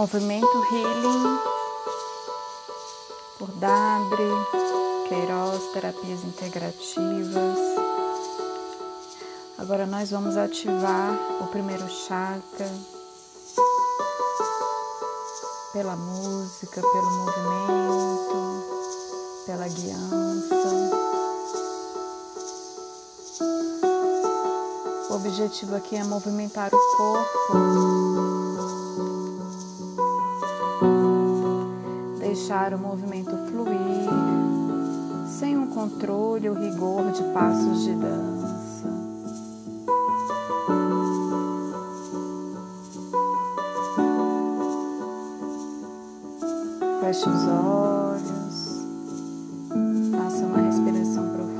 Movimento Healing por Dabre Queiroz, terapias integrativas. Agora nós vamos ativar o primeiro chakra pela música, pelo movimento, pela guiança. O objetivo aqui é movimentar o corpo, deixar o movimento fluir, sem um controle ou rigor de passos de dança. Feche os olhos, faça uma respiração profunda.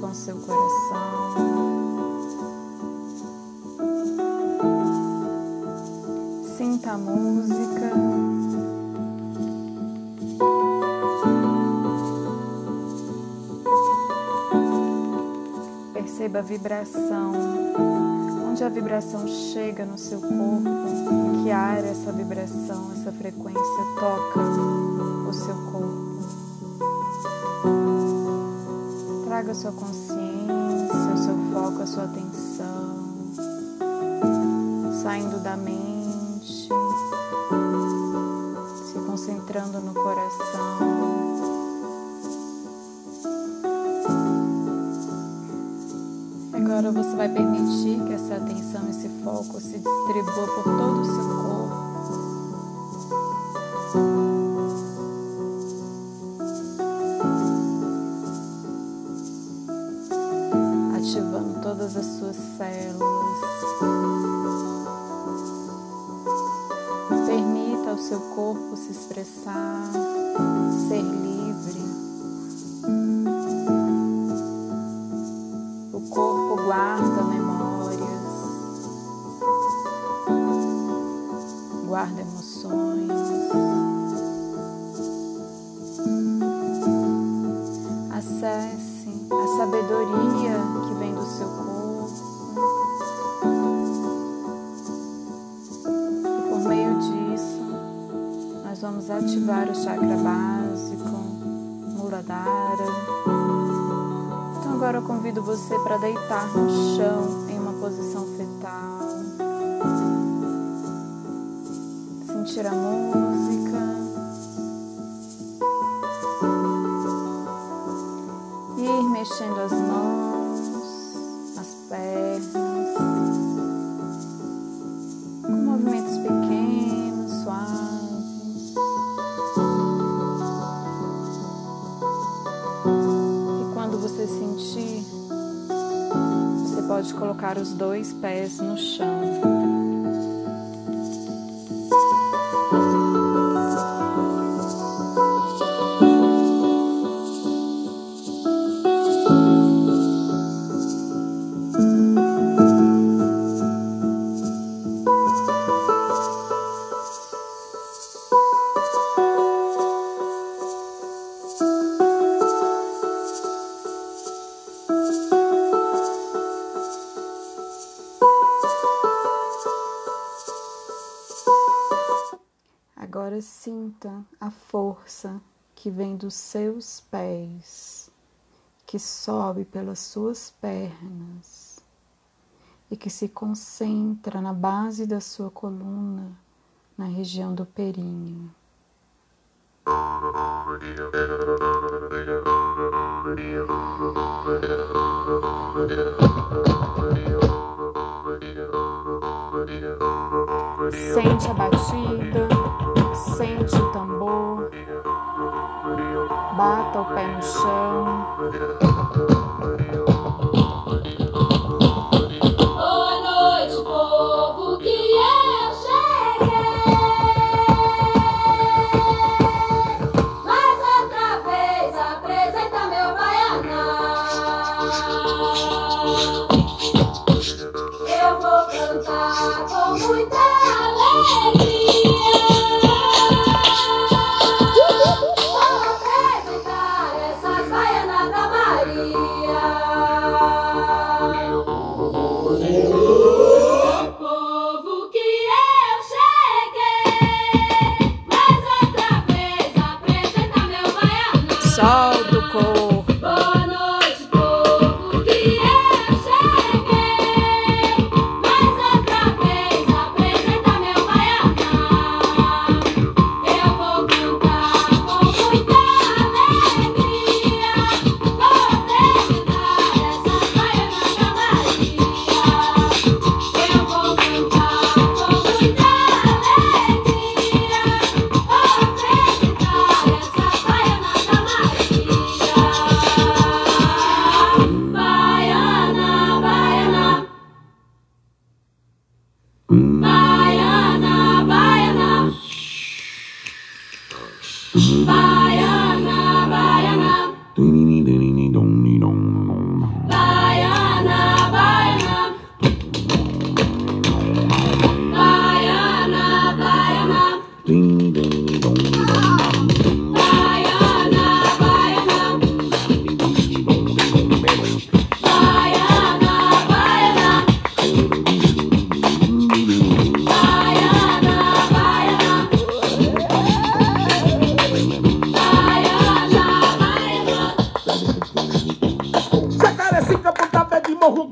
Com seu coração, sinta a música, perceba a vibração, onde a vibração chega no seu corpo, que área essa vibração, essa frequência toca o seu corpo. Traga sua consciência, o seu foco, a sua atenção, saindo da mente, se concentrando no coração. Agora você vai permitir que essa atenção, esse foco se distribua por todo o seu corpo. Ativando todas as suas células. Permita ao seu corpo se expressar, ser livre. O corpo guarda memórias, guarda emoções. Acesse a sabedoria que vem do seu corpo. E por meio disso, nós vamos ativar o chakra básico, Muladhara. Então agora eu convido você para deitar no chão em uma posição fetal. Sentir a música. Mexendo as mãos, as pernas, com movimentos pequenos, suaves. E quando você sentir, você pode colocar os dois pés no chão. Agora sinta a força que vem dos seus pés, que sobe pelas suas pernas e que se concentra na base da sua coluna, na região do períneo. Sente a batida. Sente o tambor, bata o pé no chão. Boa noite, povo, que eu cheguei, mas outra vez apresenta meu baianão. Eu vou cantar com muita alegria. sol do corpo. Boa noite, povo, que eu cheguei, mas outra vez apresenta meu baianão. Eu vou cantar com muita alegria, vou deixar essa baiana Maria. Eu vou cantar com muita alegria,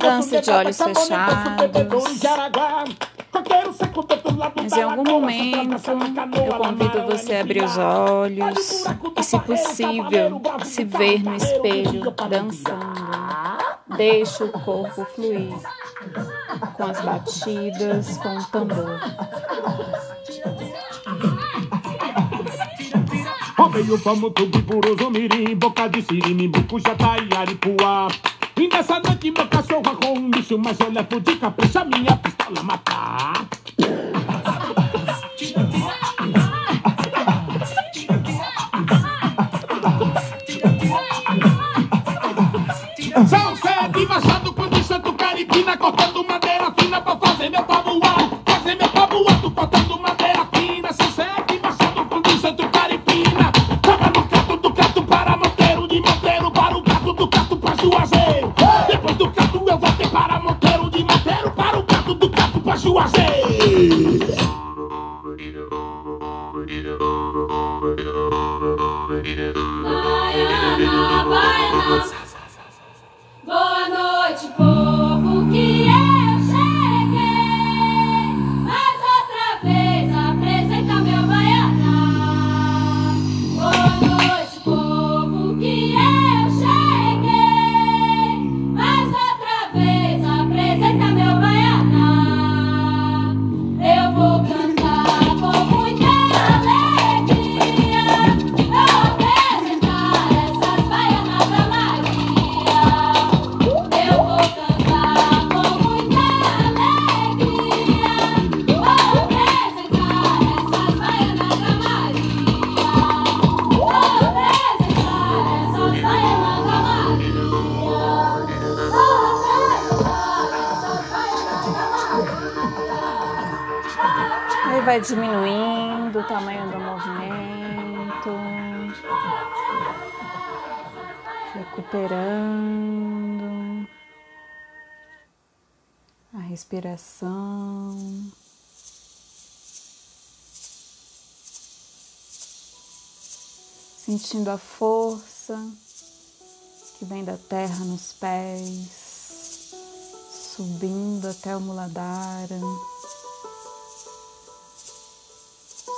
Dança de olhos fechados. Mas em algum momento eu convido você a abrir os olhos e, se possível, se ver no espelho dançando. Deixa o corpo fluir com as batidas, com o tambor. E nessa noite meu cachorro com um bicho, mas olha por de capricha, minha pistola matar. São sede, machado com de santo caritina, cortando madeira fina pra fazer meu tabuado. Fazer meu tabuado, cortando madeira fina. São sede, machado com de santo caripina. Joga no canto do canto para Monteiro, de Monteiro para o gato do gato pra Juazeiro. Baiana, baiana. Boa noite, povo, que eu cheguei, mas outra vez apresenta meu baiana. Boa noite, povo, que eu cheguei, mas outra vez apresenta meu baiana. Eu vou cantar com muita alegria, vou apresentar essas baianas pra Maria. Eu vou cantar com muita alegria, vou apresentar essas baianas pra Maria. Vou apresentar essas baianas pra Maria. Vou apresentar essas baianas pra Maria. Aí vai diminuindo o tamanho do movimento, recuperando a respiração. Sentindo a força que vem da terra nos pés, subindo até o Muladhara.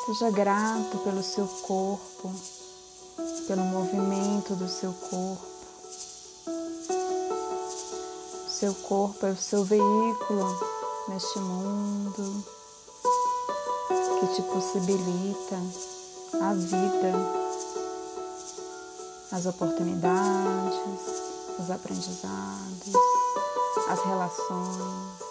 Seja grato pelo seu corpo, pelo movimento do seu corpo. O seu corpo é o seu veículo neste mundo que te possibilita a vida, as oportunidades, os aprendizados, as relações.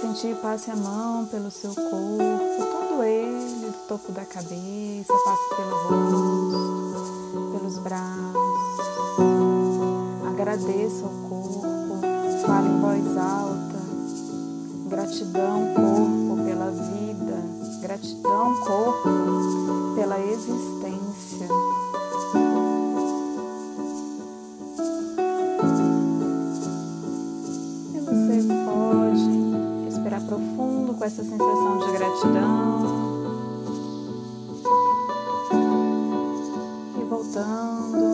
Sentir, passe a mão pelo seu corpo, todo ele, do topo da cabeça, passe pelo rosto, pelos braços. Agradeça ao corpo, fale em voz alta. Gratidão, corpo, pela vida. Gratidão, corpo, pela existência. Profundo com essa sensação de gratidão. afastando.